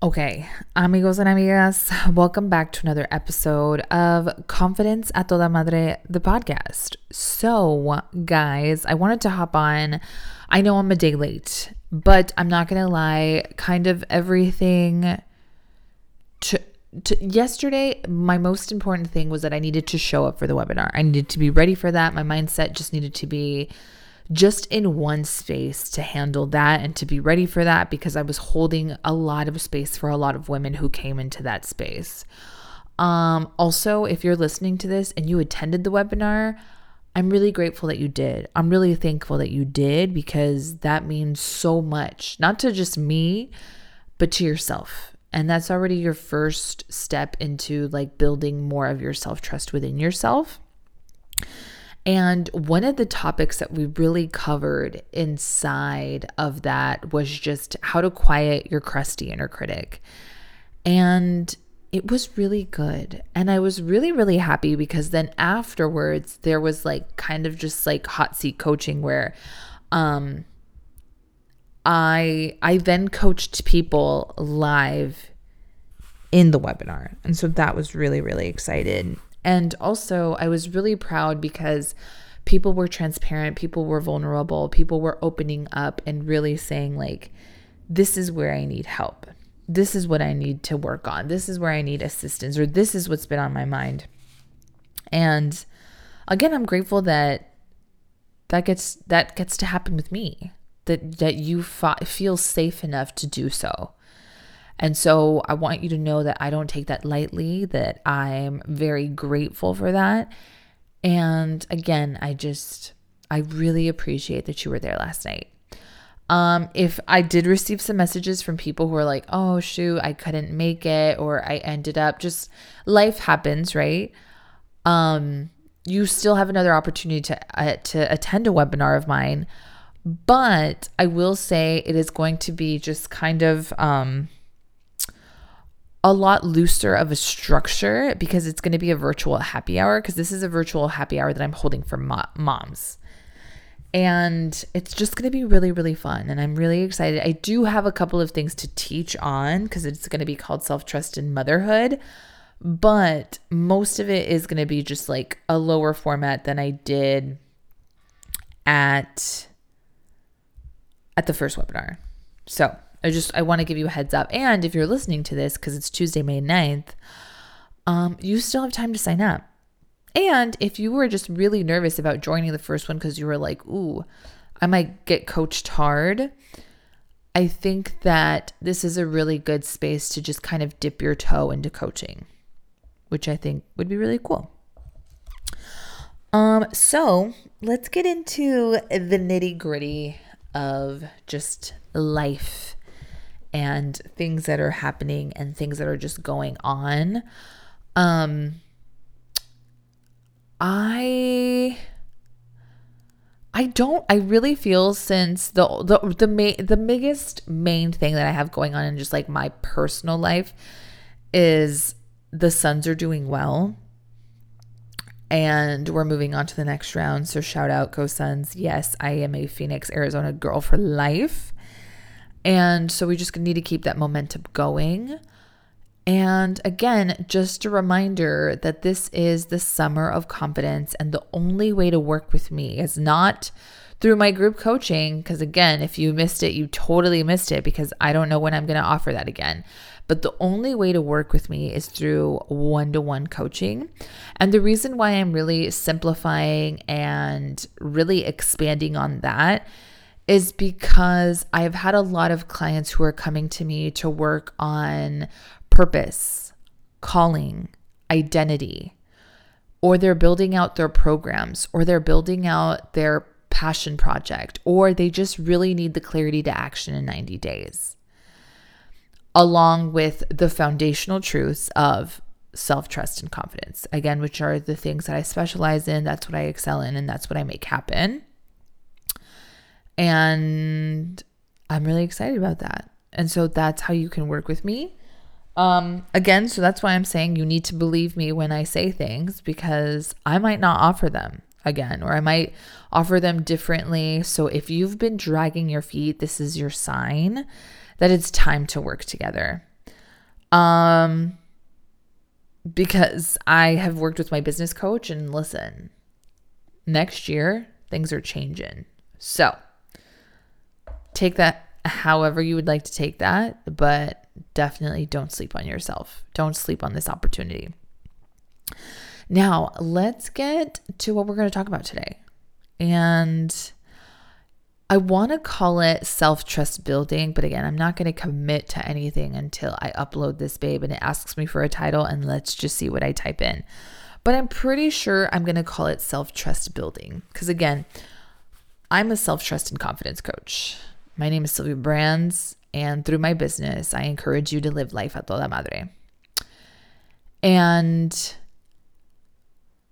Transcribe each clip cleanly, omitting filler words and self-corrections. Okay, amigos and amigas, welcome back to another episode of Confidence a Toda Madre, the podcast. So, guys, I wanted to hop on. I know I'm a day late, but I'm not going to lie, kind of everything yesterday, my most important thing was that I needed to show up for the webinar. I needed to be ready for that. My mindset just needed to be just in one space to handle that and to be ready for that, because I was holding a lot of space for a lot of women who came into that space. Also, if you're listening to this and you attended the webinar, I'm really grateful that you did. I'm really thankful that you did, because that means so much, not to just me, but to yourself. And that's already your first step into like building more of your self-trust within yourself. And one of the topics that we really covered inside of that was just how to quiet your crusty inner critic. And it was really good. And I was really, really happy, because then afterwards there was like kind of just like hot seat coaching where I then coached people live in the webinar. And so that was really, really exciting. And also, I was really proud because people were transparent, people were vulnerable, people were opening up and really saying like, this is where I need help. This is what I need to work on. This is where I need assistance, or this is what's been on my mind. And again, I'm grateful that that gets to happen with me, that you feel safe enough to do so. And so I want you to know that I don't take that lightly, that I'm very grateful for that. And again, I really appreciate that you were there last night. If I did receive some messages from people who are like, oh shoot, I couldn't make it, or I ended up just, life happens, right? You still have another opportunity to attend a webinar of mine, but I will say it is going to be just kind of, a lot looser of a structure, because it's going to be a virtual happy hour, because this is a virtual happy hour that I'm holding for moms. And it's just going to be really, really fun. And I'm really excited. I do have a couple of things to teach on, because it's going to be called Self-Trust in Motherhood. But most of it is going to be just like a lower format than I did at the first webinar. So I want to give you a heads up. And if you're listening to this, because it's Tuesday, May 9th, you still have time to sign up. And if you were just really nervous about joining the first one because you were like, ooh, I might get coached hard, I think that this is a really good space to just kind of dip your toe into coaching, which I think would be really cool. So let's get into the nitty-gritty of just life and things that are happening and things that are just going on. I really feel since the biggest main thing that I have going on in just like my personal life is the sons are doing well and we're moving on to the next round. So shout out, go Sons. Yes, I am a Phoenix, Arizona girl for life. And so we just need to keep that momentum going. And again, just a reminder that this is the Summer of Confidence. And the only way to work with me is not through my group coaching. Because again, if you missed it, you totally missed it, because I don't know when I'm going to offer that again. But the only way to work with me is through one-to-one coaching. And the reason why I'm really simplifying and really expanding on that is because I've had a lot of clients who are coming to me to work on purpose, calling, identity, or they're building out their programs, or they're building out their passion project, or they just really need the clarity to action in 90 days, along with the foundational truths of self-trust and confidence, again, which are the things that I specialize in, that's what I excel in, and that's what I make happen. And I'm really excited about that. And so that's how you can work with me. Again, so that's why I'm saying you need to believe me when I say things, because I might not offer them again, or I might offer them differently. So if you've been dragging your feet, this is your sign that it's time to work together. Because I have worked with my business coach, and listen, next year things are changing. So take that however you would like to take that, but definitely don't sleep on yourself. Don't sleep on this opportunity. Now, let's get to what we're going to talk about today. And I want to call it self-trust building, but again, I'm not going to commit to anything until I upload this, babe, and it asks me for a title, and let's just see what I type in. But I'm pretty sure I'm going to call it self-trust building, because again, I'm a self-trust and confidence coach. My name is Sylvia Brands, and through my business, I encourage you to live life a toda madre. And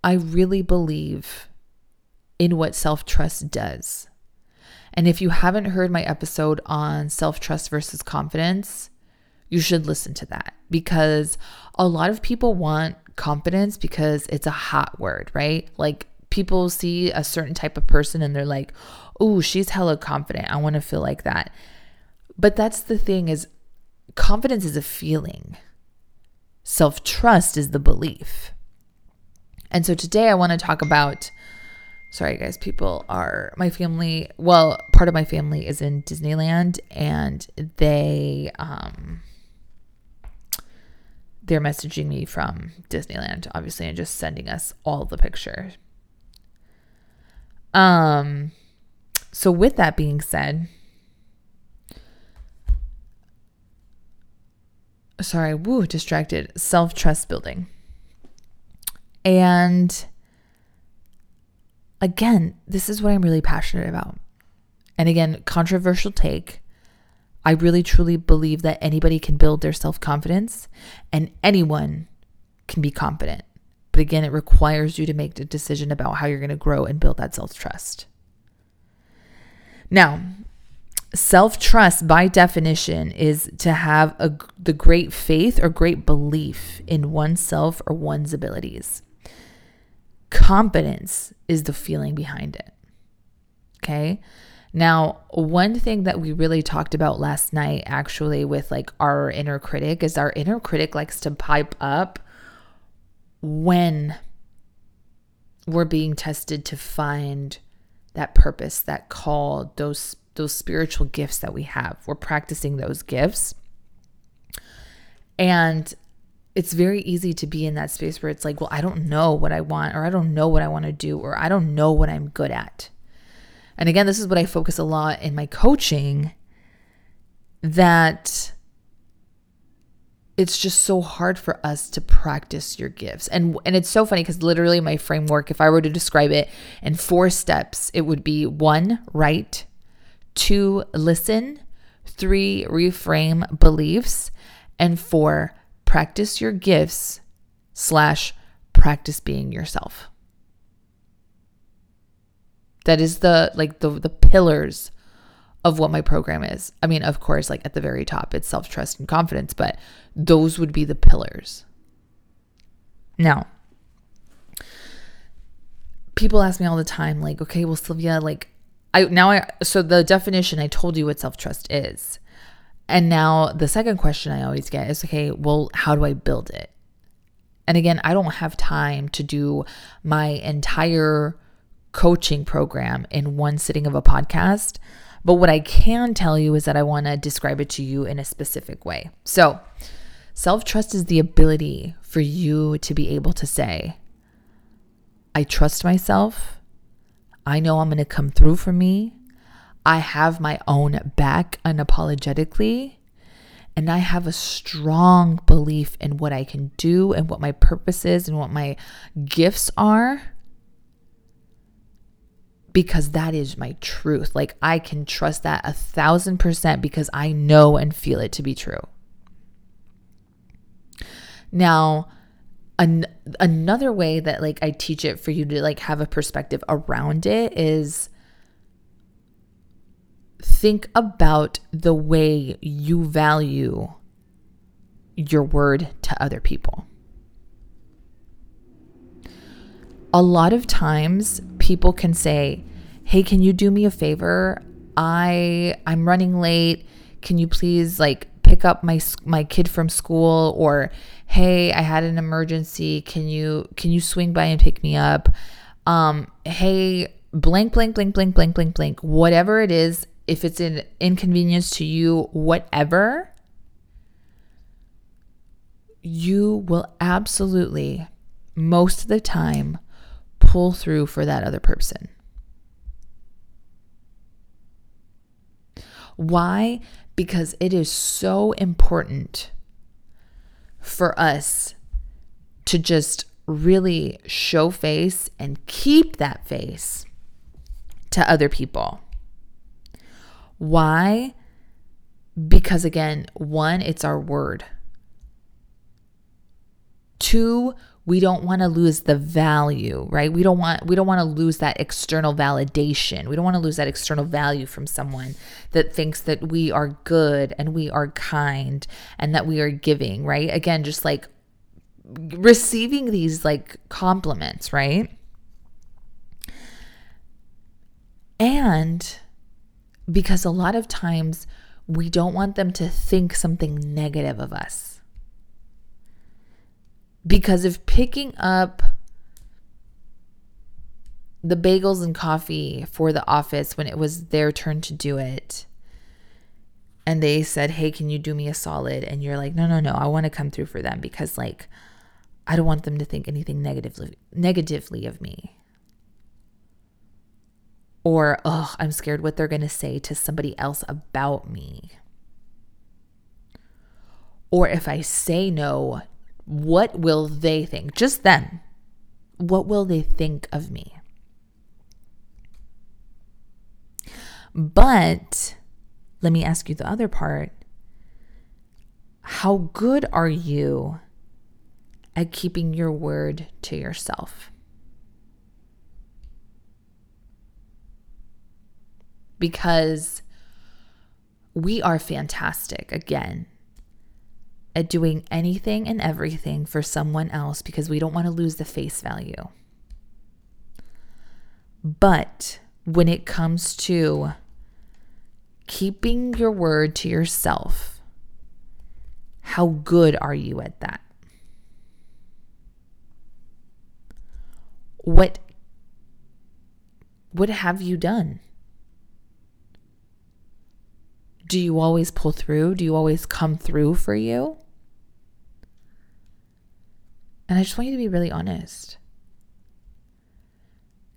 I really believe in what self-trust does. And if you haven't heard my episode on self-trust versus confidence, you should listen to that, because a lot of people want confidence because it's a hot word, right? Like, people see a certain type of person and they're like, oh, she's hella confident. I want to feel like that. But that's the thing, is confidence is a feeling. Self-trust is the belief. And so today I want to talk about, sorry guys, my family, well, part of my family is in Disneyland, and they, they're messaging me from Disneyland, obviously, and just sending us all the pictures. So with that being said, sorry, distracted, self-trust building. And again, this is what I'm really passionate about. And again, controversial take. I really truly believe that anybody can build their self-confidence, and anyone can be confident. But again, it requires you to make the decision about how you're going to grow and build that self-trust. Now, self-trust by definition is to have the great faith or great belief in oneself or one's abilities. Confidence is the feeling behind it. Okay. Now, one thing that we really talked about last night, actually, with like our inner critic, is our inner critic likes to pipe up when we're being tested to find that purpose, that call, those spiritual gifts that we have. We're practicing those gifts. And it's very easy to be in that space where it's like, well, I don't know what I want, or I don't know what I want to do, or I don't know what I'm good at. And again, this is what I focus a lot in my coaching, that it's just so hard for us to practice your gifts. And it's so funny, because literally my framework, if I were to describe it in 4 steps, it would be 1, write, 2, listen, 3, reframe beliefs, and 4, practice your gifts / practice being yourself. That is the pillars of what my program is. I mean, of course, like at the very top, it's self-trust and confidence, but those would be the pillars. Now, people ask me all the time, like, okay, well, Sylvia, like, so the definition, I told you what self-trust is. And now the second question I always get is, okay, well, how do I build it? And again, I don't have time to do my entire coaching program in one sitting of a podcast. But what I can tell you is that I want to describe it to you in a specific way. So self-trust is the ability for you to be able to say, I trust myself. I know I'm going to come through for me. I have my own back unapologetically, and I have a strong belief in what I can do and what my purpose is and what my gifts are, because that is my truth. Like, I can trust that 1,000% because I know and feel it to be true. Now, another way that like I teach it for you to like have a perspective around it is, think about the way you value your word to other people. A lot of times people can say, hey, can you do me a favor? I'm running late. Can you please like pick up my kid from school, or, hey, I had an emergency. Can you swing by and pick me up? Hey, blank, blank, blank, blank, blank, blank, blank, whatever it is. If it's an inconvenience to you, whatever, you will absolutely most of the time pull through for that other person. Why? Because it is so important for us to just really show face and keep that face to other people. Why? Because again, 1, it's our word. 2, we don't want to lose the value, right? We don't want to lose that external validation. We don't want to lose that external value from someone that thinks that we are good and we are kind and that we are giving, right? Again, just like receiving these like compliments, right? And because a lot of times we don't want them to think something negative of us. Because if picking up the bagels and coffee for the office when it was their turn to do it, and they said, hey, can you do me a solid? And you're like, no, I want to come through for them because, like, I don't want them to think anything negatively of me. Or, oh, I'm scared what they're going to say to somebody else about me. Or if I say no, what will they think? Just them. What will they think of me? But let me ask you the other part. How good are you at keeping your word to yourself? Because we are fantastic, again, at doing anything and everything for someone else because we don't want to lose the face value. But when it comes to keeping your word to yourself, how good are you at that? What have you done? Do you always pull through? Do you always come through for you? And I just want you to be really honest.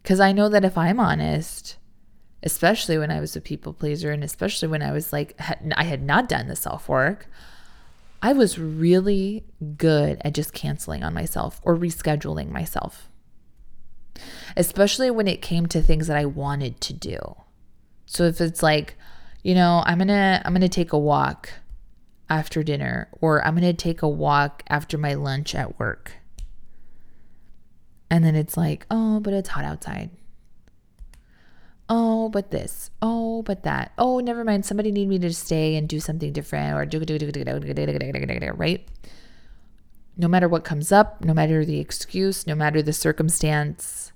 Because I know that if I'm honest, especially when I was a people pleaser, and especially when I was like, I had not done the self-work, I was really good at just canceling on myself or rescheduling myself. Especially when it came to things that I wanted to do. So if it's like, you know, I'm gonna take a walk after dinner, or I'm going to take a walk after my lunch at work. And then it's like, oh, but it's hot outside. Oh, but this. Oh, but that. Oh, never mind. Somebody needed me to stay and do something different, or do, right? No matter what comes up, no matter the excuse, no matter the circumstance,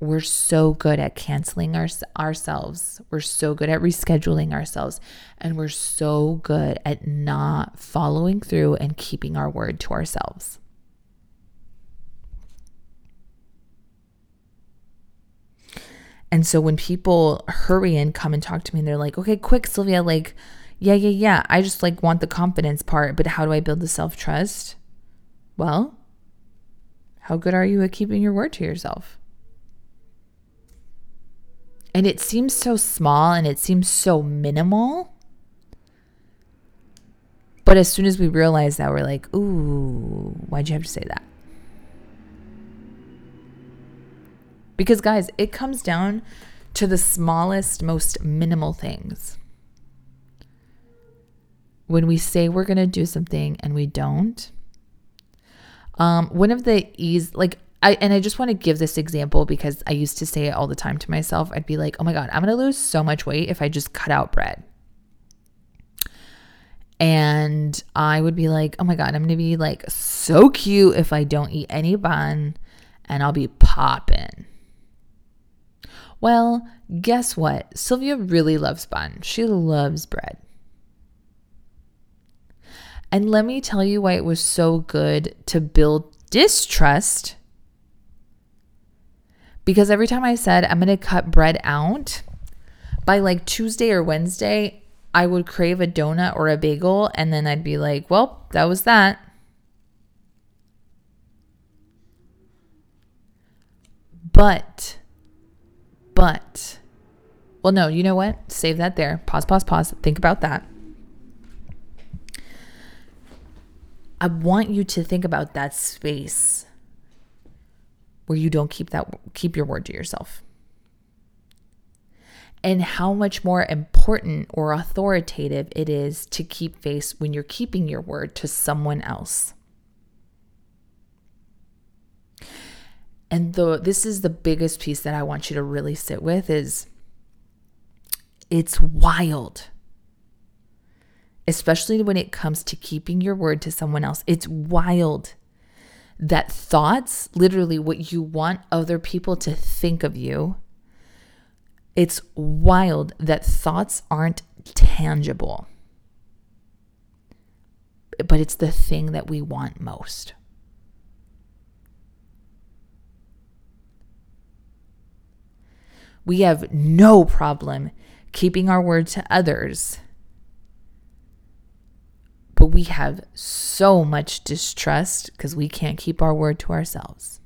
we're so good at canceling ourselves. We're so good at rescheduling ourselves. And we're so good at not following through and keeping our word to ourselves. And so when people hurry and come and talk to me and they're like, okay, quick, Sylvia, like, yeah. I just like want the confidence part, but how do I build the self-trust? Well, how good are you at keeping your word to yourself? And it seems so small and it seems so minimal. But as soon as we realize that, we're like, ooh, why'd you have to say that? Because guys, it comes down to the smallest, most minimal things. When we say we're going to do something and we don't. One of the I just want to give this example because I used to say it all the time to myself. I'd be like, oh my God, I'm going to lose so much weight if I just cut out bread. And I would be like, oh my God, I'm going to be like so cute if I don't eat any bun and I'll be popping. Well, guess what? Sylvia really loves bun. She loves bread. And let me tell you why it was so good to build distrust. Because every time I said, I'm going to cut bread out, by like Tuesday or Wednesday, I would crave a donut or a bagel. And then I'd be like, well, that was that. But, well, no, you know what? Save that there. Pause. Think about that. I want you to think about that space where you don't keep your word to yourself. And how much more important or authoritative it is to keep face when you're keeping your word to someone else. And this is the biggest piece that I want you to really sit with is it's wild. Especially when it comes to keeping your word to someone else. It's wild that thoughts, literally what you want other people to think of you, it's wild that thoughts aren't tangible. But it's the thing that we want most. We have no problem keeping our word to others. But we have so much distrust because we can't keep our word to ourselves.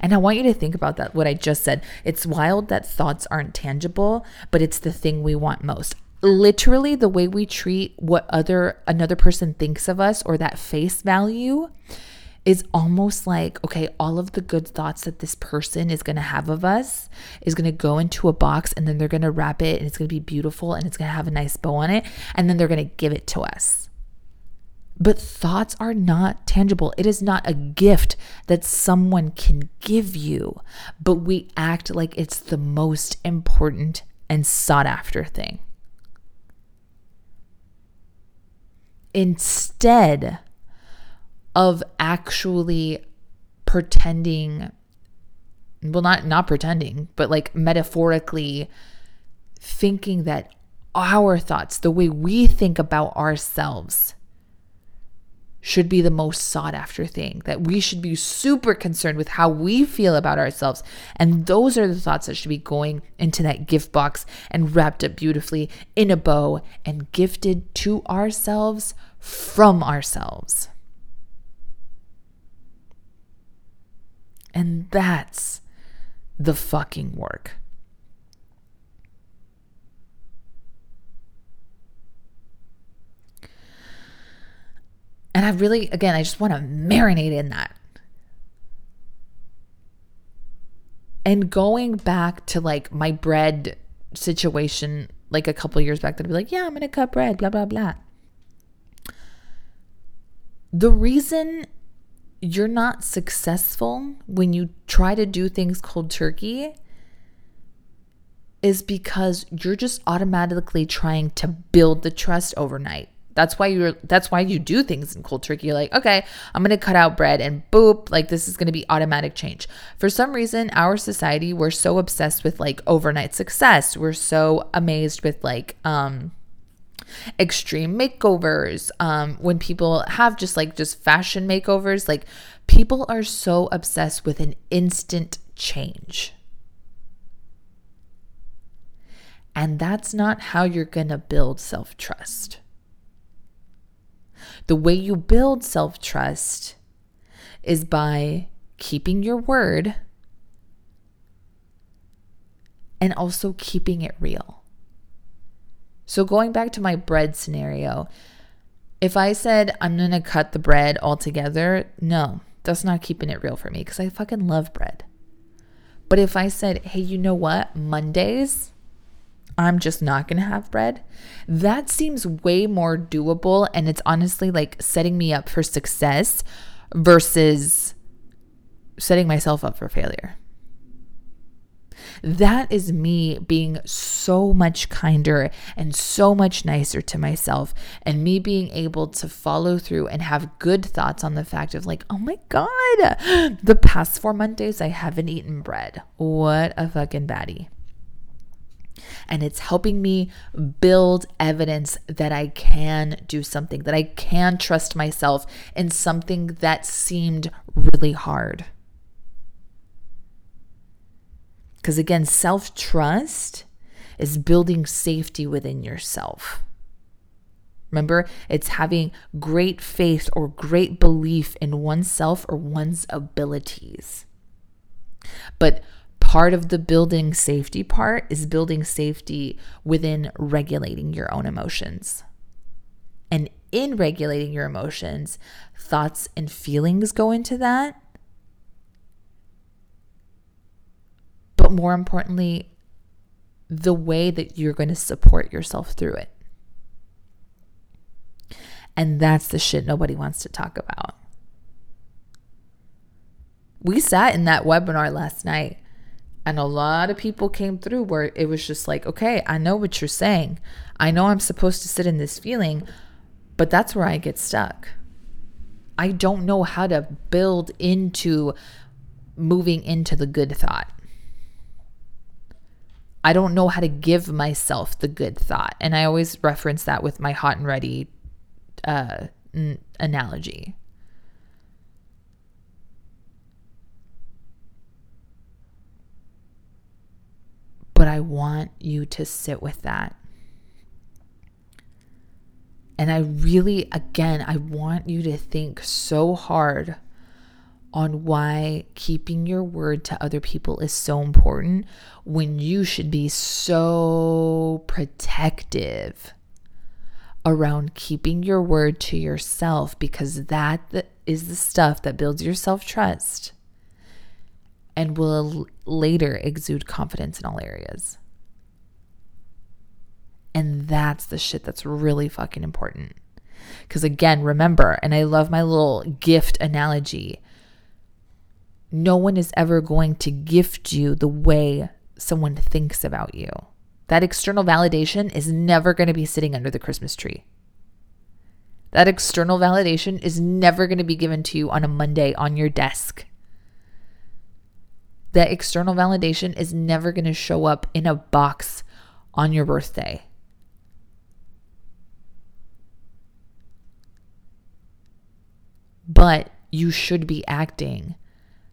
And I want you to think about that, what I just said. It's wild that thoughts aren't tangible, but it's the thing we want most. Literally, the way we treat what another person thinks of us or that face value is almost like, okay, all of the good thoughts that this person is going to have of us is going to go into a box, and then they're going to wrap it, and it's going to be beautiful, and it's going to have a nice bow on it, and then they're going to give it to us. But thoughts are not tangible. It is not a gift that someone can give you, but we act like it's the most important and sought after thing. Instead of actually pretending, well, not pretending, but like metaphorically thinking that our thoughts, the way we think about ourselves, should be the most sought after thing, that we should be super concerned with how we feel about ourselves. And those are the thoughts that should be going into that gift box and wrapped up beautifully in a bow and gifted to ourselves from ourselves. And that's the fucking work. And I really, again, I just want to marinate in that. And going back to like my bread situation, like a couple years back, that I'd be like, yeah, I'm going to cut bread, blah, blah, blah. The reason you're not successful when you try to do things cold turkey is because you're just automatically trying to build the trust overnight. That's why you do things in cold turkey. You're like, okay, I'm going to cut out bread and boop, like this is going to be automatic change. For some reason, our society, we're so obsessed with like overnight success. We're so amazed with like, extreme makeovers, when people have just fashion makeovers, like people are so obsessed with an instant change. And that's not how you're going to build self-trust. The way you build self-trust is by keeping your word and also keeping it real. So going back to my bread scenario, if I said I'm going to cut the bread altogether, no, that's not keeping it real for me because I fucking love bread. But if I said, hey, you know what? Mondays, I'm just not going to have bread. That seems way more doable, and it's honestly like setting me up for success versus setting myself up for failure. That is me being so much kinder and so much nicer to myself, and me being able to follow through and have good thoughts on the fact of like, oh my God, the past 4 Mondays I haven't eaten bread. What a fucking baddie. And it's helping me build evidence that I can do something, that I can trust myself in something that seemed really hard. Because again, self-trust is building safety within yourself. Remember, it's having great faith or great belief in oneself or one's abilities. But part of the building safety part is building safety within regulating your own emotions. And in regulating your emotions, thoughts and feelings go into that. But more importantly, the way that you're going to support yourself through it. And that's the shit nobody wants to talk about. We sat in that webinar last night and a lot of people came through where it was just like, okay, I know what you're saying. I know I'm supposed to sit in this feeling, but that's where I get stuck. I don't know how to build into moving into the good thought. I don't know how to give myself the good thought. And I always reference that with my hot and ready analogy. But I want you to sit with that. And I really, again, I want you to think so hard on why keeping your word to other people is so important when you should be so protective around keeping your word to yourself, because that is the stuff that builds your self-trust and will later exude confidence in all areas. And that's the shit that's really fucking important. Because again, remember, and I love my little gift analogy, no one is ever going to gift you the way someone thinks about you. That external validation is never going to be sitting under the Christmas tree. That external validation is never going to be given to you on a Monday on your desk. That external validation is never going to show up in a box on your birthday. But you should be acting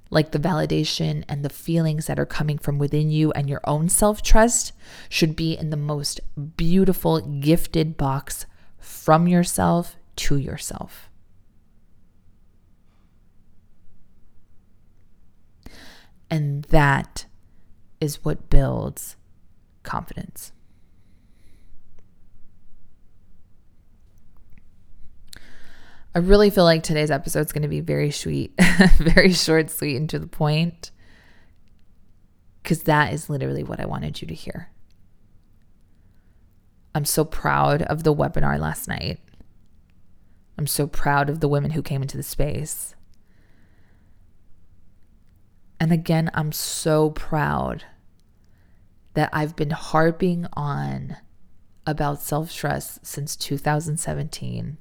like the validation and the feelings that are coming from within you and your own self-trust should be in the most beautiful, gifted box from yourself to yourself. And that is what builds confidence. I really feel like today's episode is going to be very sweet, very short, sweet, and to the point, because that is literally what I wanted you to hear. I'm so proud of the webinar last night. I'm so proud of the women who came into the space. And again, I'm so proud that I've been harping on about self-trust since 2017.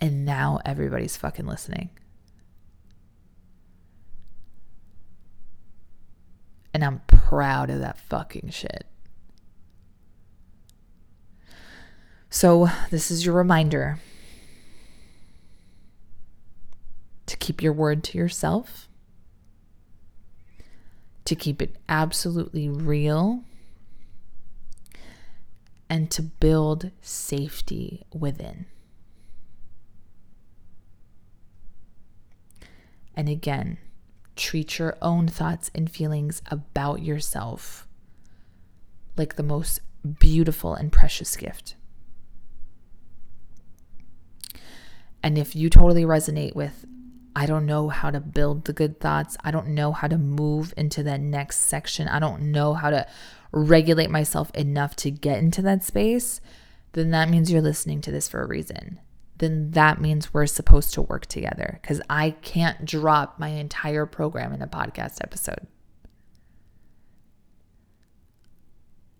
And now everybody's fucking listening. And I'm proud of that fucking shit. So this is your reminder to keep your word to yourself, to keep it absolutely real, and to build safety within. And again, treat your own thoughts and feelings about yourself like the most beautiful and precious gift. And if you totally resonate with, I don't know how to build the good thoughts, I don't know how to move into that next section, I don't know how to regulate myself enough to get into that space, then that means you're listening to this for a reason. Then that means we're supposed to work together, because I can't drop my entire program in a podcast episode.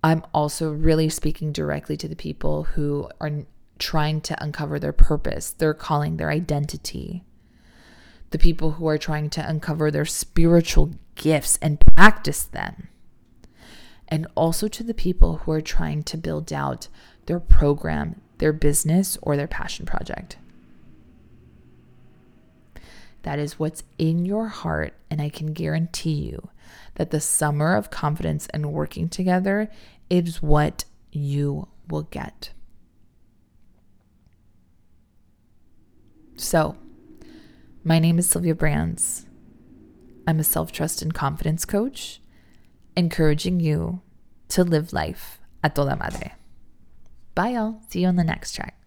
I'm also really speaking directly to the people who are trying to uncover their purpose, their calling, their identity. The people who are trying to uncover their spiritual gifts and practice them. and also to the people who are trying to build out their program, their business, or their passion project. That is what's in your heart, and I can guarantee you that the summer of confidence and working together is what you will get. So, my name is Sylvia Brands. I'm a self-trust and confidence coach, encouraging you to live life a toda madre. Bye, y'all. See you on the next track.